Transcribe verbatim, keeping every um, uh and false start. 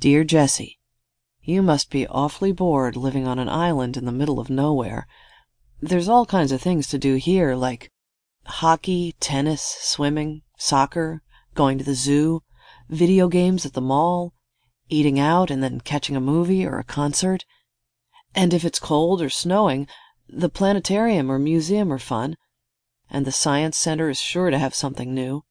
Dear Jessie, you must be awfully bored living on an island in the middle of nowhere. There's all kinds of things to do here, like hockey, tennis, swimming, soccer, going to the zoo, video games at the mall, eating out and then catching a movie or a concert. And if it's cold or snowing, the planetarium or museum are fun, and the science center is sure to have something new.